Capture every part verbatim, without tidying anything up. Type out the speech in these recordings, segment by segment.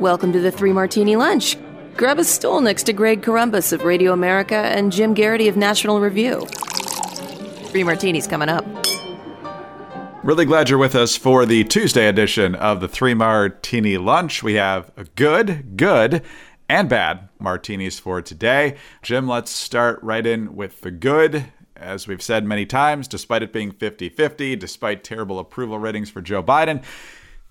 Welcome to the Three Martini Lunch. Grab a stool next to Greg Corumbus of Radio America and Jim Garrity of National Review. Three Martinis coming up. Really glad you're with us for the Tuesday edition of the Three Martini Lunch. We have a good, good, and bad martinis for today. Jim, let's start right in with the good. As we've said many times, despite it being fifty-fifty, despite terrible approval ratings for Joe Biden,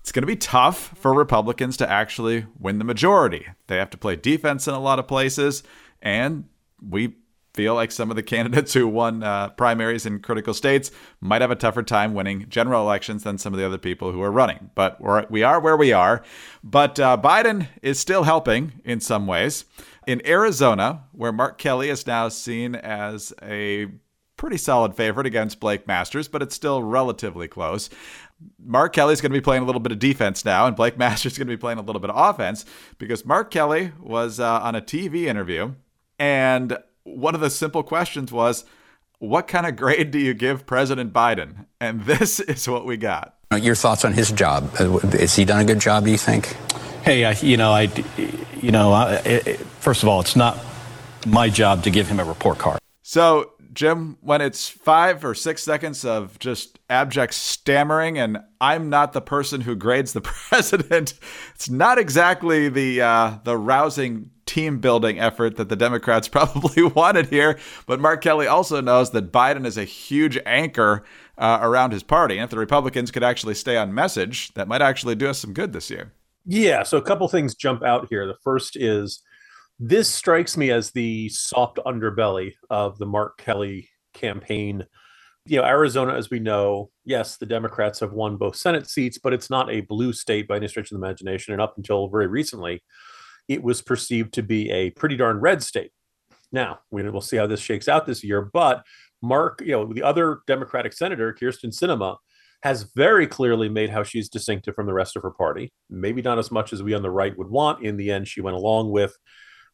it's going to be tough for Republicans to actually win the majority. They have to play defense in a lot of places, and we feel like some of the candidates who won uh, primaries in critical states might have a tougher time winning general elections than some of the other people who are running. But we're, we are where we are. But uh, Biden is still helping in some ways. In Arizona, where Mark Kelly is now seen as a pretty solid favorite against Blake Masters, but it's still relatively close. Mark Kelly's going to be playing a little bit of defense now, and Blake Masters is going to be playing a little bit of offense, because Mark Kelly was uh, on a T V interview, and one of the simple questions was, what kind of grade do you give President Biden? And this is what we got. Your thoughts on his job. Has he done a good job, do you think? Hey, I, you know, I, you know, I, it, first of all, it's not my job to give him a report card. So, Jim, when it's five or six seconds of just abject stammering and I'm not the person who grades the president, it's not exactly the uh, the rousing team-building effort that the Democrats probably wanted here. But Mark Kelly also knows that Biden is a huge anchor uh, around his party. And if the Republicans could actually stay on message, that might actually do us some good this year. Yeah, so a couple things jump out here. The first is, this strikes me as the soft underbelly of the Mark Kelly campaign. You know, Arizona, as we know, yes, the Democrats have won both Senate seats, but it's not a blue state by any stretch of the imagination. And up until very recently, it was perceived to be a pretty darn red state. Now, we'll see how this shakes out this year. But Mark, you know, the other Democratic senator, Kyrsten Sinema, has very clearly made how she's distinctive from the rest of her party. Maybe not as much as we on the right would want. In the end, she went along with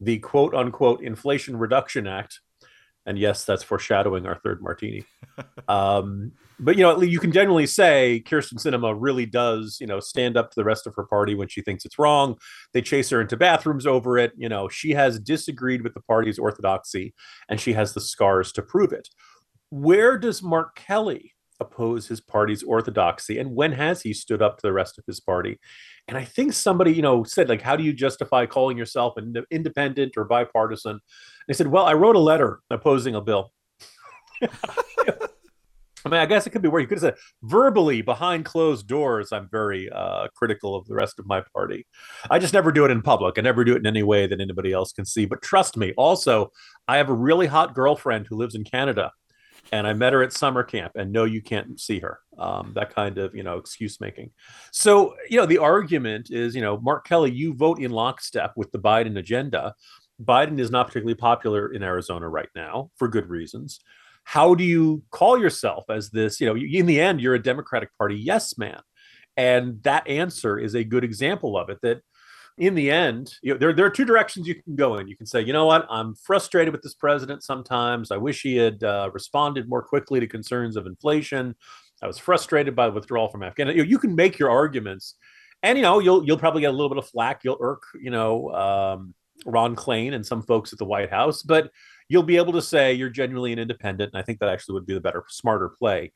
the quote unquote Inflation Reduction Act. And yes, that's foreshadowing our third martini. um, but, you know, you can generally say Kyrsten Sinema really does, you know, stand up to the rest of her party when she thinks it's wrong. They chase her into bathrooms over it. You know, she has disagreed with the party's orthodoxy and she has the scars to prove it. Where does Mark Kelly oppose his party's orthodoxy? And when has he stood up to the rest of his party? And I think somebody, you know, said, like, how do you justify calling yourself an independent or bipartisan? And I said, well, I wrote a letter opposing a bill. I mean, I guess it could be where you could have said verbally behind closed doors. I'm very uh, critical of the rest of my party. I just never do it in public. I never do it in any way that anybody else can see. But trust me. Also, I have a really hot girlfriend who lives in Canada. And I met her at summer camp, and no, you can't see her. Um, that kind of, you know, excuse making. So, you know, the argument is, you know, Mark Kelly, you vote in lockstep with the Biden agenda. Biden is not particularly popular in Arizona right now for good reasons. How do you call yourself as this, you know, in the end, you're a Democratic Party yes man. And that answer is a good example of it, that in the end, you know, there, there are two directions you can go in. You can say, you know what, I'm frustrated with this president sometimes. I wish he had uh, responded more quickly to concerns of inflation. I was frustrated by the withdrawal from Afghanistan. You know, you can make your arguments. And, you know, you'll you'll probably get a little bit of flack. You'll irk, you know, um, Ron Klain and some folks at the White House. But you'll be able to say you're genuinely an independent. And I think that actually would be the better, smarter play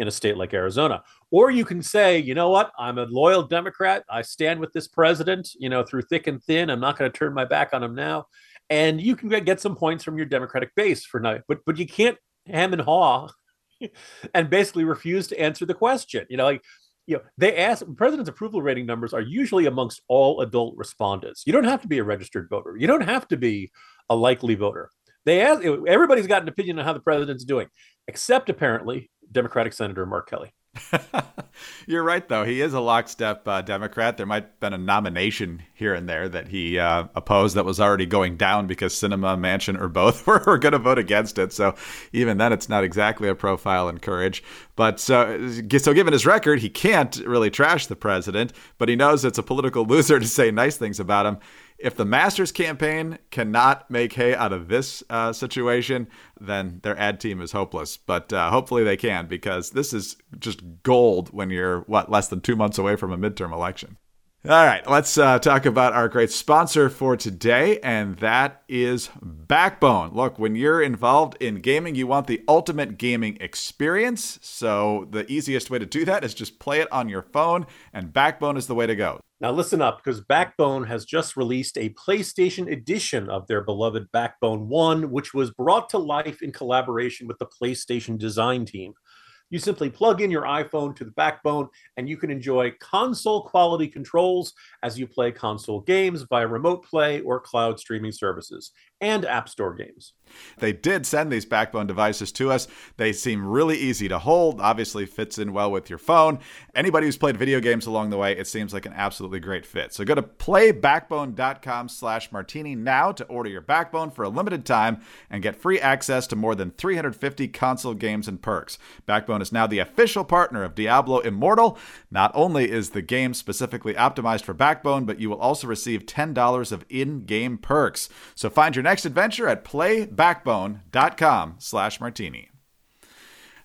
in a state like Arizona. Or you can say, you know what, I'm a loyal Democrat. I stand with this president, you know, through thick and thin. I'm not going to turn my back on him now. And you can get some points from your Democratic base for now, but but you can't hem and haw and basically refuse to answer the question. You know, like, you know, they ask, president's approval rating numbers are usually amongst all adult respondents. You don't have to be a registered voter. You don't have to be a likely voter. They ask, everybody's got an opinion on how the president's doing, except apparently Democratic Senator Mark Kelly. You're right, though. He is a lockstep uh, Democrat. There might have been a nomination here and there that he uh, opposed that was already going down because Sinema, Manchin, or both were, were going to vote against it. So even then, it's not exactly a profile in courage. But so, so given his record, he can't really trash the president, but he knows it's a political loser to say nice things about him. If the Masters campaign cannot make hay out of this uh, situation, then their ad team is hopeless. But uh, hopefully they can, because this is just gold when you're, what, less than two months away from a midterm election. All right, let's uh, talk about our great sponsor for today, and that is Backbone. Look, when you're involved in gaming, you want the ultimate gaming experience. So the easiest way to do that is just play it on your phone, and Backbone is the way to go. Now listen up, because Backbone has just released a PlayStation edition of their beloved Backbone one, which was brought to life in collaboration with the PlayStation design team. You simply plug in your iPhone to the Backbone, and you can enjoy console-quality controls as you play console games via remote play or cloud streaming services and App Store games. They did send these Backbone devices to us. They seem really easy to hold, obviously fits in well with your phone. Anybody who's played video games along the way, it seems like an absolutely great fit. So go to playbackbone.com slash martini now to order your Backbone for a limited time and get free access to more than three hundred fifty console games and perks. Backbone is now the official partner of Diablo Immortal. Not only is the game specifically optimized for Backbone, but you will also receive ten dollars of in-game perks. So find your next adventure at playbackbone.com slash martini.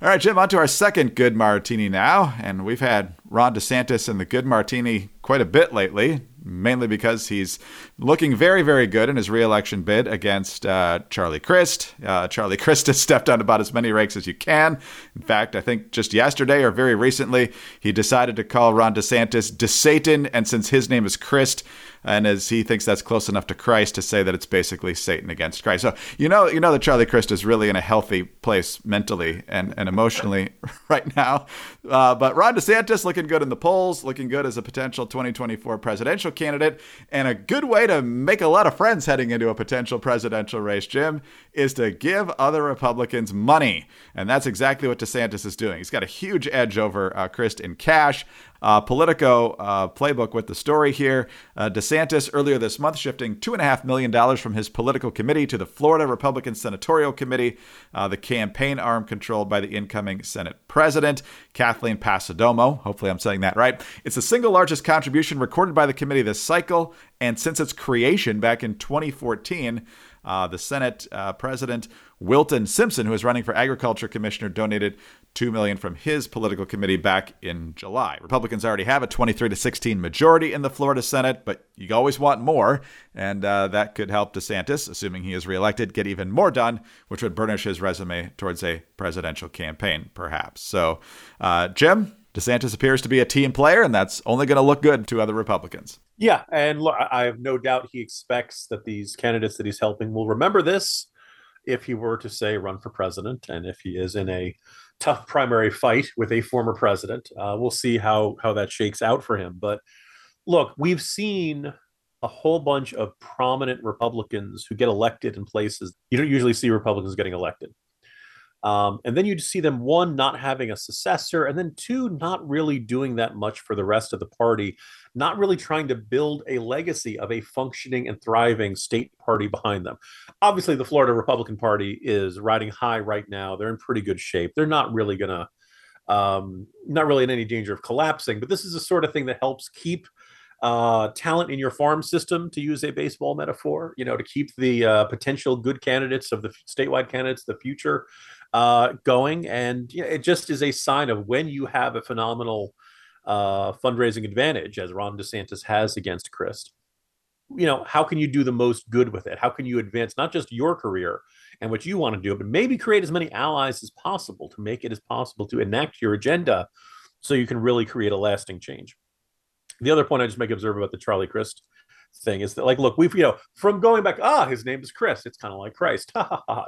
All right, Jim, on to our second Good Martini now. And we've had Ron DeSantis in the Good Martini quite a bit lately, mainly because he's looking very, very good in his reelection bid against uh, Charlie Crist. Uh, Charlie Crist has stepped on about as many rakes as you can. In fact, I think just yesterday or very recently, he decided to call Ron DeSantis DeSatan. And since his name is Crist, and as he thinks that's close enough to Christ to say that it's basically Satan against Christ. So, you know, you know that Charlie Crist is really in a healthy place mentally and, and emotionally right now. Uh, but Ron DeSantis looking good in the polls, looking good as a potential twenty twenty-four presidential candidate. And a good way to make a lot of friends heading into a potential presidential race, Jim, is to give other Republicans money. And that's exactly what DeSantis is doing. He's got a huge edge over uh, Crist in cash. Uh, Politico uh, playbook with the story here. Uh, DeSantis earlier this month shifting two and a half million dollars from his political committee to the Florida Republican Senatorial Committee, uh, the campaign arm controlled by the incoming Senate president, Kathleen Pasadomo. Hopefully I'm saying that right. It's the single largest contribution recorded by the committee this cycle. And since its creation back in twenty fourteen, Uh, the Senate uh, President Wilton Simpson, who is running for Agriculture Commissioner, donated two million dollars from his political committee back in July. Republicans already have a twenty-three to sixteen majority in the Florida Senate, but you always want more. And uh, that could help DeSantis, assuming he is reelected, get even more done, which would burnish his resume towards a presidential campaign, perhaps. So, uh, Jim, DeSantis appears to be a team player, and that's only going to look good to other Republicans. Yeah, and look, I have no doubt he expects that these candidates that he's helping will remember this if he were to, say, run for president, and if he is in a tough primary fight with a former president. Uh, we'll see how, how that shakes out for him. But look, we've seen a whole bunch of prominent Republicans who get elected in places you don't usually see Republicans getting elected. Um, and then you'd see them, one, not having a successor, and then two, not really doing that much for the rest of the party, not really trying to build a legacy of a functioning and thriving state party behind them. Obviously, the Florida Republican Party is riding high right now. They're in pretty good shape. They're not really going to, um, not really in any danger of collapsing, but this is the sort of thing that helps keep Uh, talent in your farm system, to use a baseball metaphor, you know, to keep the uh, potential good candidates of the f- statewide candidates, the future uh, going. And you know, it just is a sign of when you have a phenomenal uh, fundraising advantage, as Ron DeSantis has against Crist, you know, how can you do the most good with it? How can you advance not just your career and what you want to do, but maybe create as many allies as possible to make it as possible to enact your agenda so you can really create a lasting change. The other point I just make observe about the Charlie Crist thing is that, like, look, we've, you know, from going back, ah, his name is Crist. It's kind of like Christ.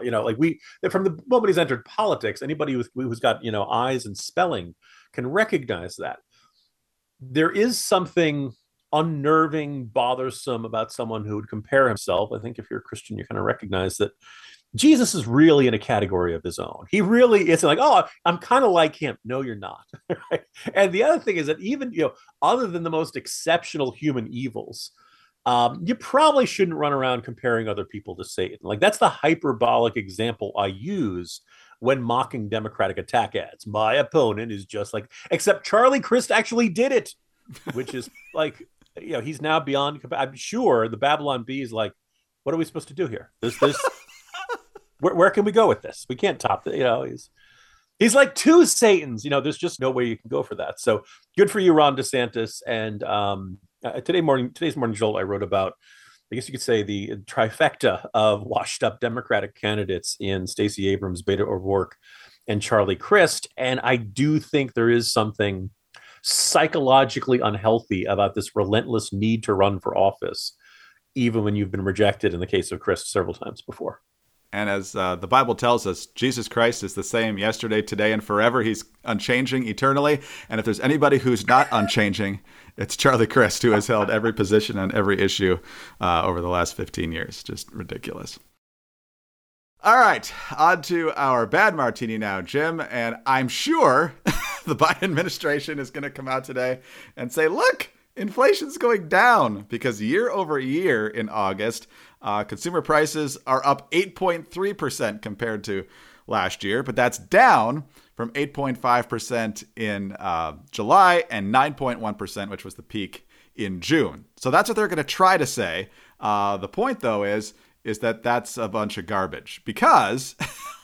You know, like we, from the moment he's entered politics, anybody who's, who's got, you know, eyes and spelling can recognize that. There is something unnerving, bothersome about someone who would compare himself. I think if you're a Christian, you kind of recognize that Jesus is really in a category of his own. He really isn't like, oh, I'm kind of like him. No, you're not. Right? And the other thing is that even, you know, other than the most exceptional human evils, um, you probably shouldn't run around comparing other people to Satan. Like, that's the hyperbolic example I use when mocking Democratic attack ads. My opponent is just like, except Charlie Crist actually did it, which is like, you know, he's now beyond, I'm sure the Babylon Bee is like, what are we supposed to do here? This, this, Where, where can we go with this? We can't top it. You know, he's he's like two Satans. You know, there's just no way you can go for that. So good for you, Ron DeSantis. And um, uh, today morning, today's morning jolt, I wrote about, I guess you could say, the trifecta of washed up Democratic candidates in Stacey Abrams, Beto O'Rourke, and Charlie Crist. And I do think there is something psychologically unhealthy about this relentless need to run for office, even when you've been rejected, in the case of Crist, several times before. And as uh, the Bible tells us, Jesus Christ is the same yesterday, today, and forever. He's unchanging eternally. And if there's anybody who's not unchanging, it's Charlie Crist, who has held every position on every issue uh, over the last fifteen years. Just ridiculous. All right, on to our bad martini now, Jim. And I'm sure the Biden administration is going to come out today and say, look, inflation's going down, because year over year in August, uh, consumer prices are up eight point three percent compared to last year. But that's down from eight point five percent in uh, July and nine point one percent, which was the peak in June. So that's what they're going to try to say. Uh, the point, though, is is that that's a bunch of garbage, because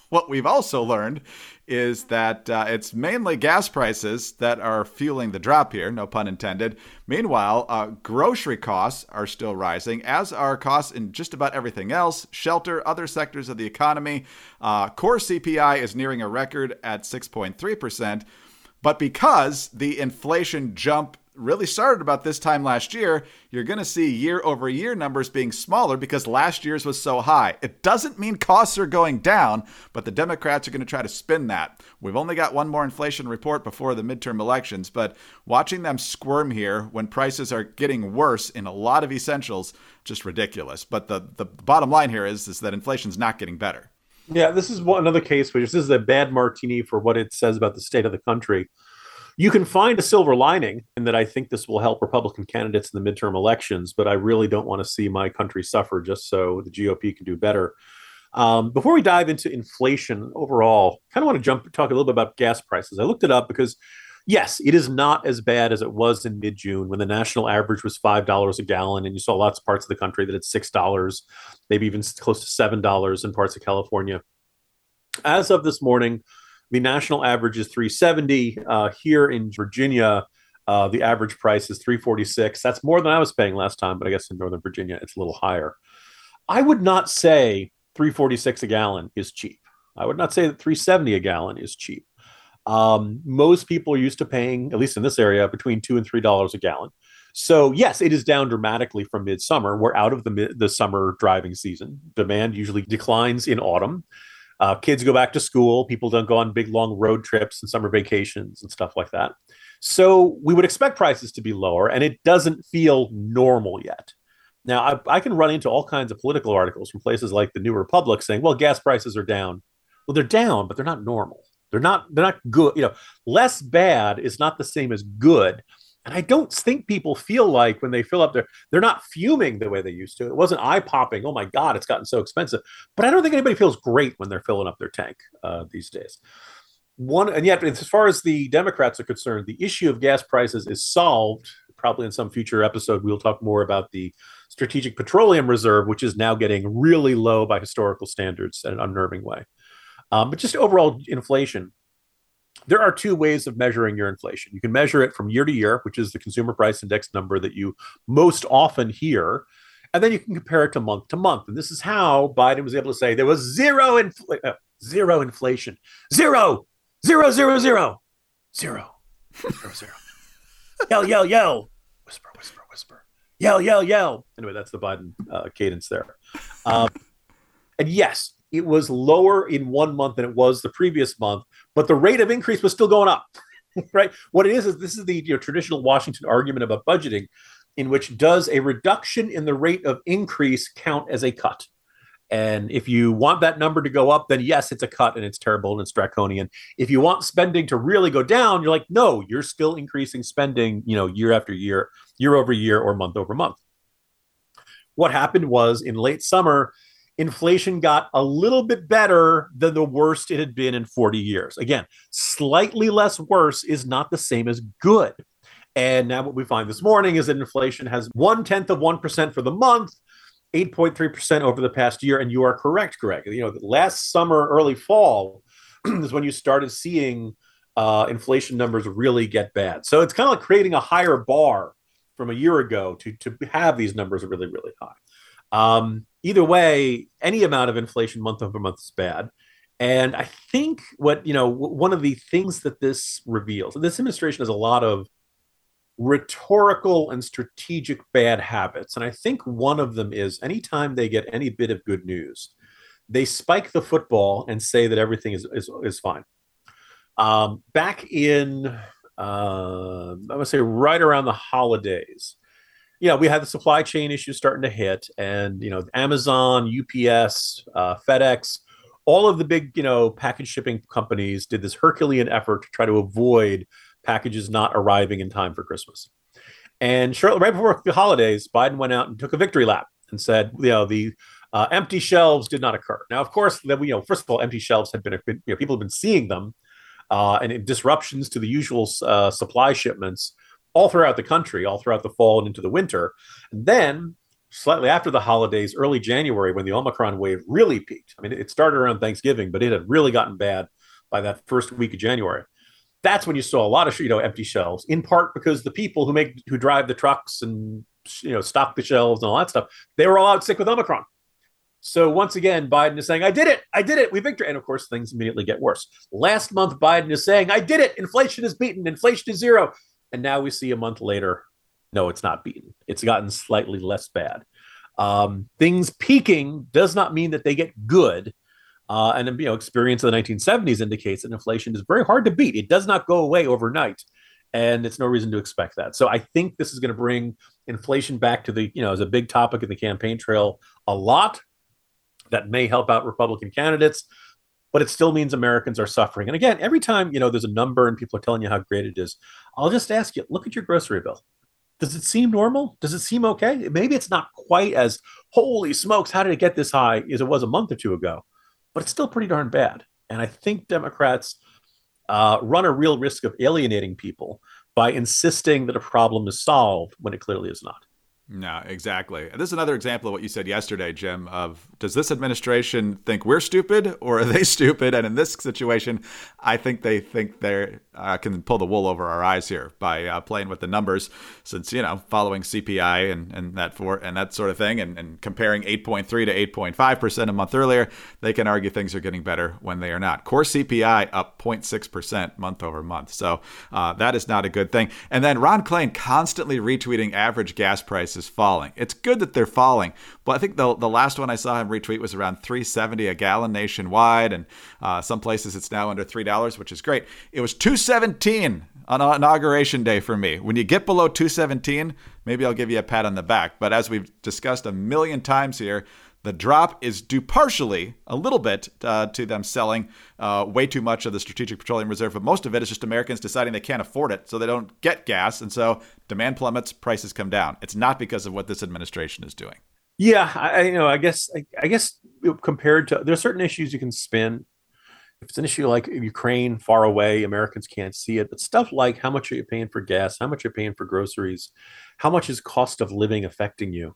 what we've also learned is that uh, it's mainly gas prices that are fueling the drop here, no pun intended. Meanwhile, uh, grocery costs are still rising, as are costs in just about everything else, shelter, other sectors of the economy. Uh, core C P I is nearing a record at six point three percent, but because the inflation jump really started about this time last year, you're going to see year over year numbers being smaller because last year's was so high. It doesn't mean costs are going down, but the Democrats are going to try to spin that. We've only got one more inflation report before the midterm elections, but watching them squirm here when prices are getting worse in a lot of essentials, just ridiculous. But the, the bottom line here is, is that inflation's not getting better. Yeah, this is one, another case where this is a bad martini for what it says about the state of the country. You can find a silver lining in that I think this will help Republican candidates in the midterm elections, but I really don't want to see my country suffer just so the G O P can do better. Um, before we dive into inflation overall, kind of want to jump talk a little bit about gas prices. I looked it up because, yes, it is not as bad as it was in mid-June when the national average was five dollars a gallon, and you saw lots of parts of the country that it's six dollars, maybe even close to seven dollars in parts of California. As of this morning, the national average is three dollars and seventy cents. Uh, here in Virginia, uh, the average price is three dollars and forty-six cents. That's more than I was paying last time, but I guess in Northern Virginia, it's a little higher. I would not say three dollars and forty-six cents a gallon is cheap. I would not say that three dollars and seventy cents a gallon is cheap. Um, most people are used to paying, at least in this area, between two dollars and three dollars a gallon. So yes, it is down dramatically from midsummer. We're out of the mid- the summer driving season. Demand usually declines in autumn. Uh, kids go back to school. People don't go on big, long road trips and summer vacations and stuff like that. So we would expect prices to be lower, and it doesn't feel normal yet. Now, I, I can run into all kinds of political articles from places like the New Republic saying, well, gas prices are down. Well, they're down, but they're not normal. They're not they're not good. You know, less bad is not the same as good. And I don't think people feel like when they fill up their, they're not fuming the way they used to. It wasn't eye-popping, oh my God, it's gotten so expensive. But I don't think anybody feels great when they're filling up their tank uh, these days. One, and yet, as far as the Democrats are concerned, the issue of gas prices is solved. Probably in some future episode, we'll talk more about the Strategic Petroleum Reserve, which is now getting really low by historical standards in an unnerving way. Um, but just overall inflation. There are two ways of measuring your inflation. You can measure it from year to year, which is the consumer price index number that you most often hear. And then you can compare it to month to month. And this is how Biden was able to say there was zero, infl- uh, zero inflation, zero, zero, zero, zero, zero, zero, zero. Yell, yell, yell, whisper, whisper, whisper, yell, yell, yell. Anyway, that's the Biden uh, cadence there. Um, and yes, it was lower in one month than it was the previous month, but the rate of increase was still going up, right? What it is, is this is the you know, traditional Washington argument about budgeting, in which does a reduction in the rate of increase count as a cut? And if you want that number to go up, then yes, it's a cut and it's terrible and it's draconian. If you want spending to really go down, you're like, no, you're still increasing spending, you know, year after year, year over year, or month over month. What happened was in late summer, inflation got a little bit better than the worst it had been in forty years. Again, slightly less worse is not the same as good. And now what we find this morning is that inflation has one-tenth of one percent for the month, eight point three percent over the past year. And you are correct, Greg. You know, last summer, early fall is when you started seeing uh, inflation numbers really get bad. So it's kind of like creating a higher bar from a year ago to to have these numbers really, really high. Um, either way, any amount of inflation month over month is bad. And I think what, you know, one of the things that this reveals, and this administration has a lot of rhetorical and strategic bad habits. And I think one of them is anytime they get any bit of good news, they spike the football and say that everything is is, is fine. Um, back in, uh, I would say right around the holidays, you know, we had the supply chain issues starting to hit, and, you know, Amazon, U P S, uh, FedEx, all of the big, you know, package shipping companies did this Herculean effort to try to avoid packages not arriving in time for Christmas. And shortly, right before the holidays, Biden went out and took a victory lap and said, you know, the uh, empty shelves did not occur. Now, of course, you know, first of all, empty shelves had been, you know, people have been seeing them uh, and disruptions to the usual uh, supply shipments all throughout the country, all throughout the fall and into the winter. And then slightly after the holidays, early January, when the Omicron wave really peaked. I mean, it started around Thanksgiving, but it had really gotten bad by that first week of January. That's when you saw a lot of, you know, empty shelves, in part because the people who make, who drive the trucks and, you know, stock the shelves and all that stuff, they were all out sick with Omicron. So once again, Biden is saying, I did it, I did it, we victory. And of course, things immediately get worse. Last month, Biden is saying, I did it, inflation is beaten, inflation is zero. And now we see a month later, no, it's not beaten. It's gotten slightly less bad. Um, things peaking does not mean that they get good. Uh, and, you know, experience of the nineteen seventies indicates that inflation is very hard to beat. It does not go away overnight. And it's no reason to expect that. So I think this is going to bring inflation back to the, you know, as a big topic in the campaign trail a lot. That may help out Republican candidates, but it still means Americans are suffering. And again, every time, you know, there's a number and people are telling you how great it is, I'll just ask you, look at your grocery bill. Does it seem normal? Does it seem okay? Maybe it's not quite as, holy smokes, how did it get this high as it was a month or two ago, but it's still pretty darn bad. And I think Democrats uh, run a real risk of alienating people by insisting that a problem is solved when it clearly is not. No, exactly. And this is another example of what you said yesterday, Jim, of does this administration think we're stupid or are they stupid? And in this situation, I think they think they uh, can pull the wool over our eyes here by uh, playing with the numbers since, you know, following C P I and, and that for and that sort of thing and, and comparing eight point three to eight point five percent a month earlier, they can argue things are getting better when they are not. Core C P I up zero point six percent month over month. So uh, that is not a good thing. And then Ron Klain constantly retweeting average gas prices is falling. It's good that they're falling, but I think the the last one I saw him retweet was around three seventy a gallon nationwide, and uh, some places it's now under three dollars, which is great. It was two seventeen on inauguration day for me. When you get below two seventeen, maybe I'll give you a pat on the back. But as we've discussed a million times here, the drop is due partially, a little bit, uh, to them selling uh, way too much of the Strategic Petroleum Reserve, but most of it is just Americans deciding they can't afford it, so they don't get gas, and so demand plummets, prices come down. It's not because of what this administration is doing. Yeah, I you know, I guess, I, I guess compared to, there are certain issues you can spin. If it's an issue like Ukraine, far away, Americans can't see it, but stuff like how much are you paying for gas, how much are you paying for groceries, how much is cost of living affecting you?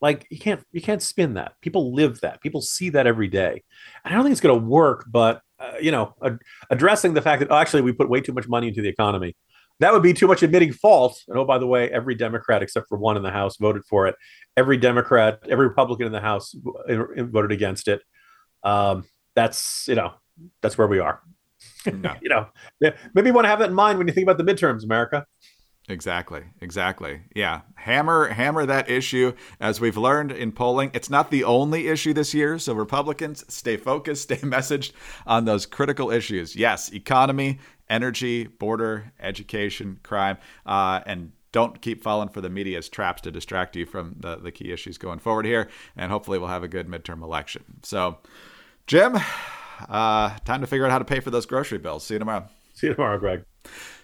Like you can't you can't spin that. People live that. People see that every day. And I don't think it's going to work. But uh, you know, ad- addressing the fact that oh, actually we put way too much money into the economy, that would be too much admitting fault. And oh, by the way, every Democrat except for one in the House voted for it. Every Democrat, every Republican in the House w- voted against it. Um, that's you know, that's where we are. No. You know, maybe you want to have that in mind when you think about the midterms, America. Exactly. Exactly. Yeah. Hammer, hammer that issue. As we've learned in polling, it's not the only issue this year. So Republicans, stay focused, stay messaged on those critical issues. Yes. Economy, energy, border, education, crime, uh, and don't keep falling for the media's traps to distract you from the, the key issues going forward here. And hopefully we'll have a good midterm election. So, Jim, uh, time to figure out how to pay for those grocery bills. See you tomorrow. See you tomorrow, Greg.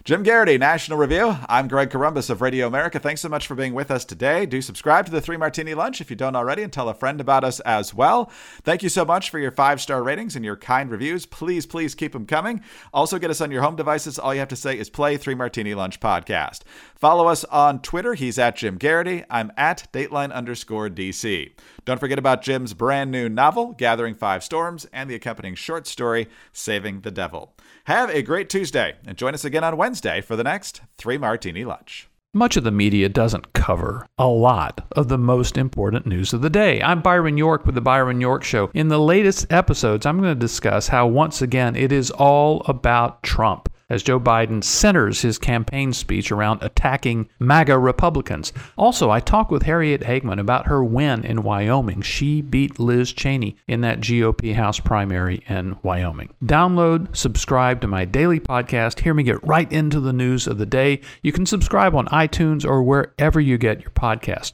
Jim Garrity, National Review. I'm Greg Corumbus of Radio America. Thanks so much for being with us today. Do subscribe to the Three Martini Lunch if you don't already and tell a friend about us as well. Thank you so much for your five-star ratings and your kind reviews. Please, please keep them coming. Also, get us on your home devices. All you have to say is play Three Martini Lunch podcast. Follow us on Twitter. He's at Jim Garrity. I'm at Dateline underscore DC. Don't forget about Jim's brand new novel, Gathering Five Storms, and the accompanying short story, Saving the Devil. Have a great Tuesday and join us again on Wednesday for the next Three Martini Lunch. Much of the media doesn't cover a lot of the most important news of the day. I'm Byron York with The Byron York Show. In the latest episodes, I'm going to discuss how, once again, it is all about Trump, as Joe Biden centers his campaign speech around attacking MAGA Republicans. Also, I talk with Harriet Hageman about her win in Wyoming. She beat Liz Cheney in that G O P House primary in Wyoming. Download, subscribe to my daily podcast. Hear me get right into the news of the day. You can subscribe on iTunes or wherever you get your podcast.